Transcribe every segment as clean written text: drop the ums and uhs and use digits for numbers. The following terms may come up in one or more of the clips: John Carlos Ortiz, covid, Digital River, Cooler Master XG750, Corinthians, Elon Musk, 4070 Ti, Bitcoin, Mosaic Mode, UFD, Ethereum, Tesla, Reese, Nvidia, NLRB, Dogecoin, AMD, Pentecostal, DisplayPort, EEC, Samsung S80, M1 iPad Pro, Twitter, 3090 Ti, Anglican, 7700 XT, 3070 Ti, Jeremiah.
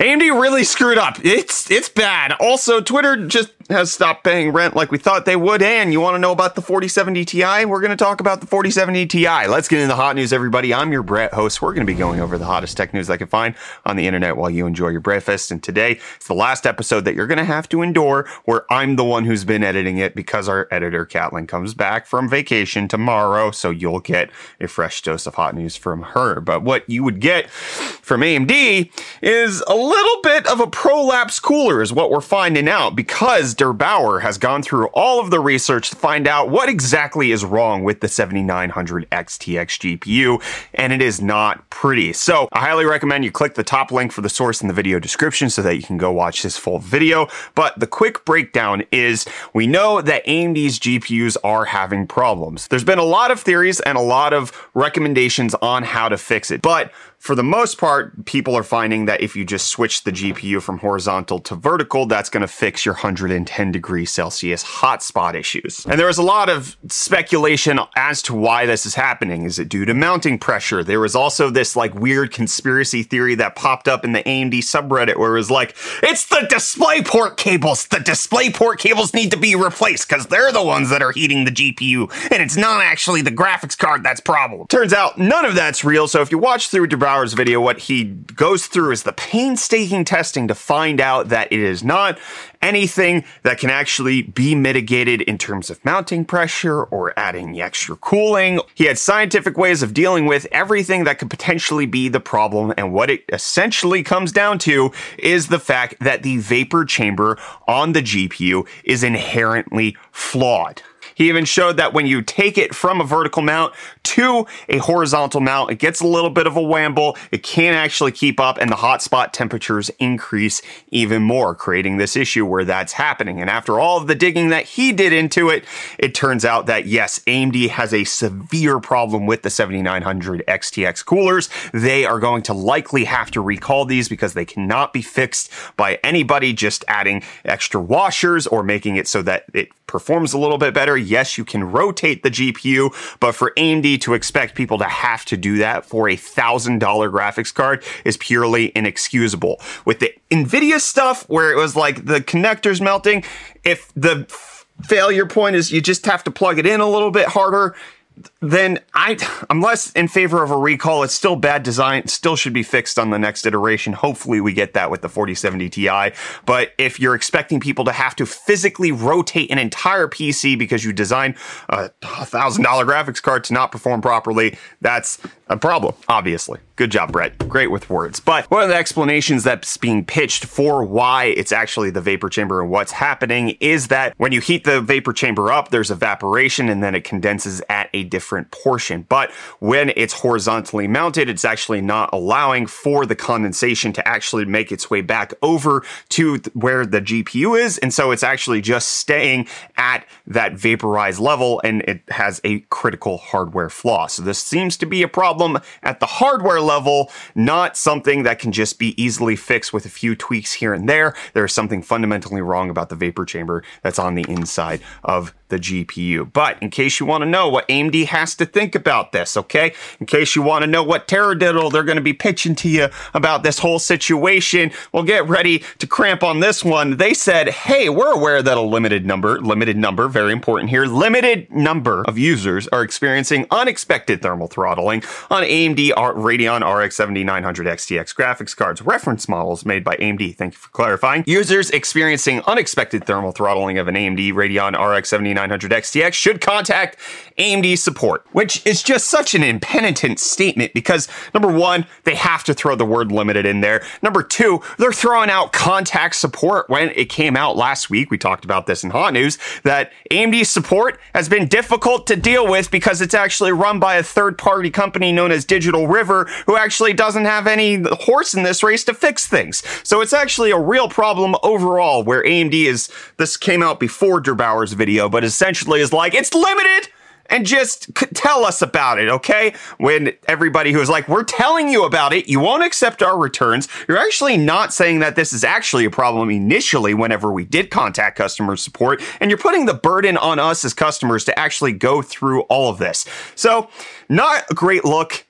AMD really screwed up. It's bad. Also, Twitter just has stopped paying rent like we thought they would. And you want to know about the 4070 Ti? We're going to talk about the 4070 Ti. Let's get into the hot news, everybody. I'm your Brett, host. We're going to be going over the hottest tech news I can find on the internet while you enjoy your breakfast. And today, it's the last episode that you're going to have to endure where I'm the one who's been editing it because our editor, Catelyn, comes back from vacation tomorrow. So you'll get a fresh dose of hot news from her. But what you would get from AMD is a little bit of a prolapse cooler is what we're finding out, because der8auer has gone through all of the research to find out what exactly is wrong with the 7900 XTX GPU, and it is not pretty. So I highly recommend you click the top link for the source in the video description so that you can go watch this full video. But the quick breakdown is we know that AMD's GPUs are having problems. There's been a lot of theories and a lot of recommendations on how to fix it, but for the most part, people are finding that if you just switch the GPU from horizontal to vertical, that's going to fix your 110 degrees Celsius hotspot issues. And there was a lot of speculation as to why this is happening. Is it due to mounting pressure? There was also this like weird conspiracy theory that popped up in the AMD subreddit where it was like, it's the DisplayPort cables. The DisplayPort cables need to be replaced because they're the ones that are heating the GPU, and it's not actually the graphics card that's problem. Turns out none of that's real. So if you watch through der8auer's video, what he goes through is the painstaking testing to find out that it is not anything that can actually be mitigated in terms of mounting pressure or adding extra cooling. He had scientific ways of dealing with everything that could potentially be the problem, and what it essentially comes down to is the fact that the vapor chamber on the GPU is inherently flawed. He even showed that when you take it from a vertical mount to a horizontal mount, it gets a little bit of a wamble. It can't actually keep up, and the hotspot temperatures increase even more, creating this issue where that's happening. And after all of the digging that he did into it, it turns out that yes, AMD has a severe problem with the 7900 XTX coolers. They are going to likely have to recall these because they cannot be fixed by anybody just adding extra washers or making it so that it performs a little bit better. Yes, you can rotate the GPU, but for AMD to expect people to have to do that for a $1,000 graphics card is purely inexcusable. With the Nvidia stuff, where it was like the connectors melting, if the failure point is you just have to plug it in a little bit harder, then I'm less in favor of a recall. It's still bad design. It still should be fixed on the next iteration. Hopefully we get that with the 4070 Ti. But if you're expecting people to have to physically rotate an entire PC because you design a $1,000 graphics card to not perform properly, that's a problem, obviously. Good job, Brett. Great with words. But one of the explanations that's being pitched for why it's actually the vapor chamber and what's happening is that when you heat the vapor chamber up, there's evaporation and then it condenses at a different portion. But when it's horizontally mounted, it's actually not allowing for the condensation to actually make its way back over to where the GPU is. And so it's actually just staying at that vaporized level, and it has a critical hardware flaw. So this seems to be a problem at the hardware level. Not something that can just be easily fixed with a few tweaks here and there. There's something fundamentally wrong about the vapor chamber that's on the inside of the GPU. But in case you want to know what AMD has to think about this, okay? In case you want to know what teradiddle they're going to be pitching to you about this whole situation, well, get ready to cramp on this one. They said, hey, we're aware that a limited number, very important here, limited number of users are experiencing unexpected thermal throttling on AMD Radeon RX 7900 XTX graphics cards, reference models made by AMD. Thank you for clarifying. Users experiencing unexpected thermal throttling of an AMD Radeon RX 7900 XTX should contact AMD support, which is just such an impenitent statement because, number one, they have to throw the word limited in there. Number two, they're throwing out contact support when it came out last week. We talked about this in Hot News, that AMD support has been difficult to deal with because it's actually run by a third-party company known as Digital River, who actually doesn't have any horse in this race to fix things. So it's actually a real problem overall where AMD is, this came out before der8auer's video, but essentially is like, it's limited! And just tell us about it, okay? When everybody who is like, we're telling you about it, you won't accept our returns. You're actually not saying that this is actually a problem initially whenever we did contact customer support. And you're putting the burden on us as customers to actually go through all of this. So not a great look.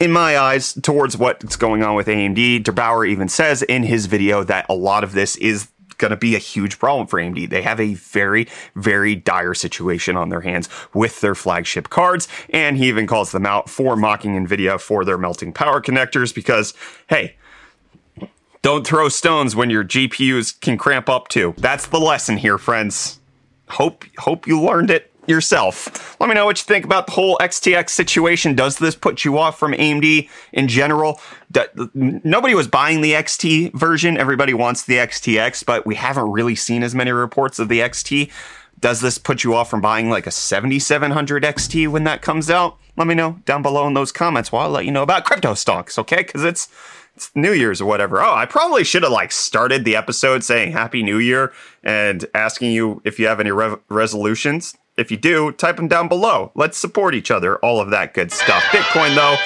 in my eyes, towards what's going on with AMD. der8auer even says in his video that a lot of this is going to be a huge problem for AMD. They have a very, very dire situation on their hands with their flagship cards, and he even calls them out for mocking NVIDIA for their melting power connectors because, hey, don't throw stones when your GPUs can cramp up too. That's the lesson here, friends. Hope you learned it yourself. Let me know what you think about the whole XTX situation. Does this put you off from AMD in general? Nobody was buying the XT version. Everybody wants the XTX, but we haven't really seen as many reports of the XT. Does this put you off from buying like a 7700 XT when that comes out? Let me know down below in those comments while I'll let you know about crypto stocks, okay? Because it's New Year's or whatever. Oh, I probably should have started the episode saying Happy New Year and asking you if you have any resolutions. If you do, type them down below. Let's support each other. All of that good stuff. Bitcoin, though,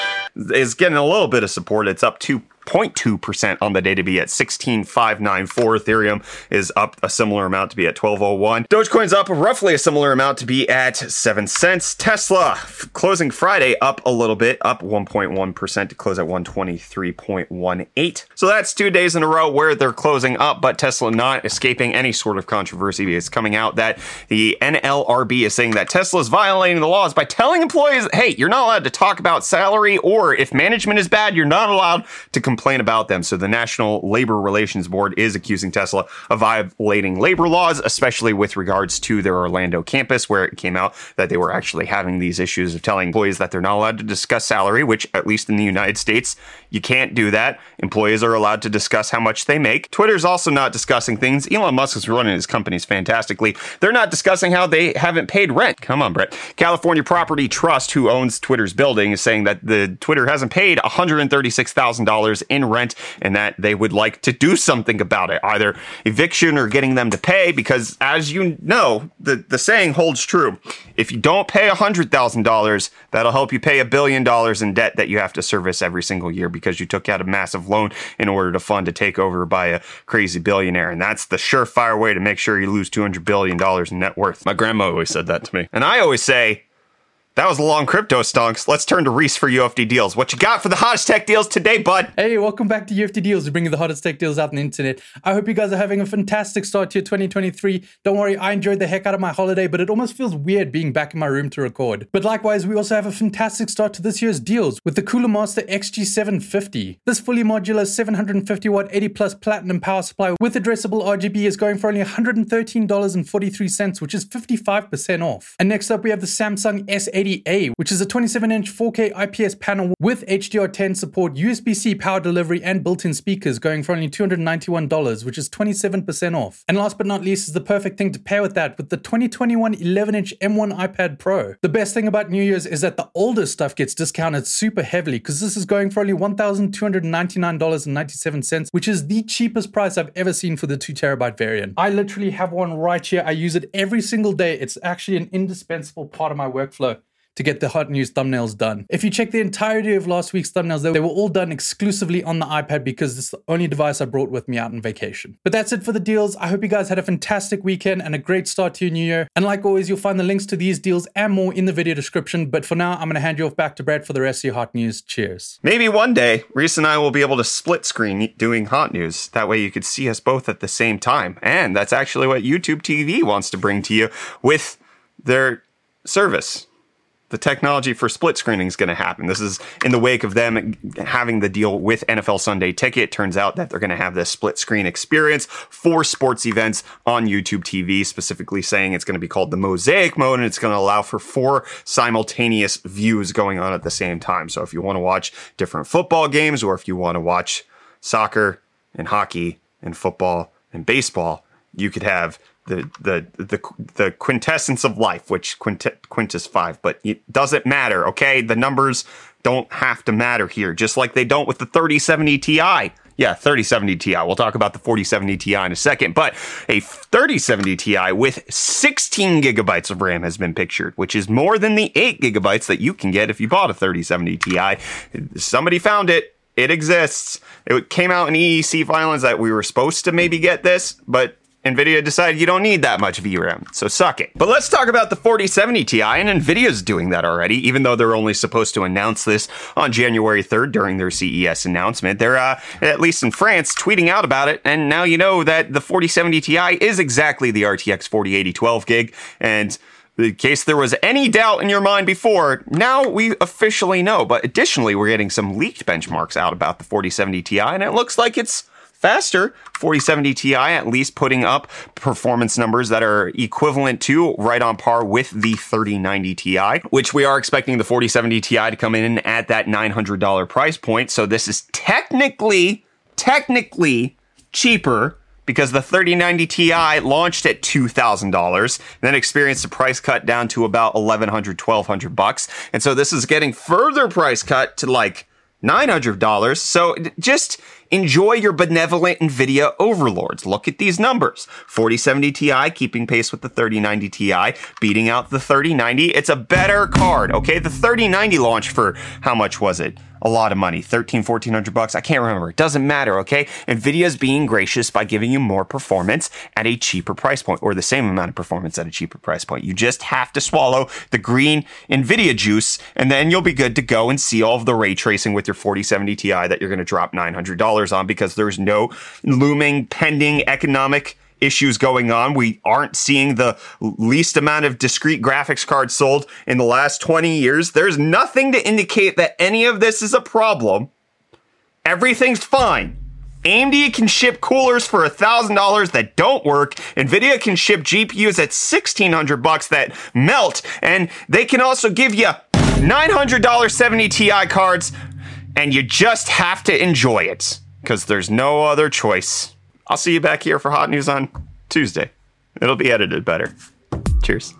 is getting a little bit of support. It's up 2.2% on the day to be at 16,594. Ethereum is up a similar amount to be at 1201. Dogecoin's up roughly a similar amount to be at 7 cents. Tesla closing Friday up a little bit, up 1.1% to close at 123.18. So that's 2 days in a row where they're closing up, but Tesla not escaping any sort of controversy. It's coming out that the NLRB is saying that Tesla's violating the laws by telling employees, hey, you're not allowed to talk about salary, or if management is bad, you're not allowed to complain about them. So the National Labor Relations Board is accusing Tesla of violating labor laws, especially with regards to their Orlando campus, where it came out that they were actually having these issues of telling employees that they're not allowed to discuss salary, which at least in the United States, you can't do that. Employees are allowed to discuss how much they make. Twitter's also not discussing things. Elon Musk is running his companies fantastically. They're not discussing how they haven't paid rent. Come on, Brett. California Property Trust, who owns Twitter's building, is saying that the Twitter hasn't paid $136,000 in rent and that they would like to do something about it, either eviction or getting them to pay, because as you know, the saying holds true. If you don't pay $100,000, that'll help you pay $1 billion in debt that you have to service every single year because you took out a massive loan in order to fund a takeover by a crazy billionaire. And that's the surefire way to make sure you lose $200 billion in net worth. My grandma always said that to me. And I always say, that was a long crypto stonks. Let's turn to Reese for UFD deals. What you got for the hottest tech deals today, bud? Hey, welcome back to UFD deals. We're bringing the hottest tech deals out on the internet. I hope you guys are having a fantastic start to your 2023. Don't worry, I enjoyed the heck out of my holiday, but it almost feels weird being back in my room to record. But likewise, we also have a fantastic start to this year's deals with the Cooler Master XG750. This fully modular 750 watt 80 plus platinum power supply with addressable RGB is going for only $113.43, which is 55% off. And next up, we have the Samsung S80, which is a 27-inch 4K IPS panel with HDR10 support, USB-C power delivery, and built-in speakers going for only $291, which is 27% off. And last but not least is the perfect thing to pair with that with the 2021 11-inch M1 iPad Pro. The best thing about New Year's is that the older stuff gets discounted super heavily because this is going for only $1,299.97, which is the cheapest price I've ever seen for the 2TB variant. I literally have one right here. I use it every single day. It's actually an indispensable part of my workflow to get the hot news thumbnails done. If you check the entirety of last week's thumbnails, they were all done exclusively on the iPad because it's the only device I brought with me out on vacation. But that's it for the deals. I hope you guys had a fantastic weekend and a great start to your new year. And like always, you'll find the links to these deals and more in the video description. But for now, I'm gonna hand you off back to Brad for the rest of your hot news. Cheers. Maybe one day, Reese and I will be able to split screen doing hot news. That way you could see us both at the same time. And that's actually what YouTube TV wants to bring to you with their service. The technology for split screening is going to happen. This is in the wake of them having the deal with NFL Sunday Ticket. Turns out that they're going to have this split screen experience for sports events on YouTube TV, specifically saying it's going to be called the Mosaic Mode, and it's going to allow for 4 simultaneous views going on at the same time. So if you want to watch different football games, or if you want to watch soccer and hockey and football and baseball, you could have the quintessence of life, which quint is 5, but it doesn't matter, okay? The numbers don't have to matter here, just like they don't with the 3070 Ti. Yeah, 3070 Ti. We'll talk about the 4070 Ti in a second, but a 3070 Ti with 16 gigabytes of RAM has been pictured, which is more than the 8 gigabytes that you can get if you bought a 3070 Ti. Somebody found it. It exists. It came out in EEC filings that we were supposed to maybe get this, but Nvidia decided you don't need that much VRAM, so suck it. But let's talk about the 4070 Ti, and Nvidia's doing that already, even though they're only supposed to announce this on January 3rd during their CES announcement. They're, at least in France, tweeting out about it, and now you know that the 4070 Ti is exactly the RTX 4080 12 gig, and in case there was any doubt in your mind before, now we officially know. But additionally, we're getting some leaked benchmarks out about the 4070 Ti, and it looks like it's faster. 4070 Ti at least putting up performance numbers that are equivalent to, right on par with, the 3090 Ti, which we are expecting the 4070 Ti to come in at that $900 price point. So this is technically cheaper, because the 3090 Ti launched at $2,000, then experienced a price cut down to about $1,100, $1,200. And so this is getting further price cut to like $900. So just enjoy your benevolent NVIDIA overlords. Look at these numbers. 4070 Ti keeping pace with the 3090 Ti, beating out the 3090. It's a better card, okay? The 3090 launch for, how much was it? A lot of money, $1,400. I can't remember. It doesn't matter, okay? NVIDIA's being gracious by giving you more performance at a cheaper price point, or the same amount of performance at a cheaper price point. You just have to swallow the green NVIDIA juice, and then you'll be good to go and see all of the ray tracing with your 4070 Ti that you're going to drop $900 on, because there's no looming, pending economic issues going on. We aren't seeing the least amount of discrete graphics cards sold in the last 20 years. There's nothing to indicate that any of this is a problem. Everything's fine. AMD can ship coolers for $1,000 that don't work. NVIDIA can ship GPUs at $1,600 that melt. And they can also give you $900 70 Ti cards, and you just have to enjoy it, because there's no other choice. I'll see you back here for Hot News on Tuesday. It'll be edited better. Cheers.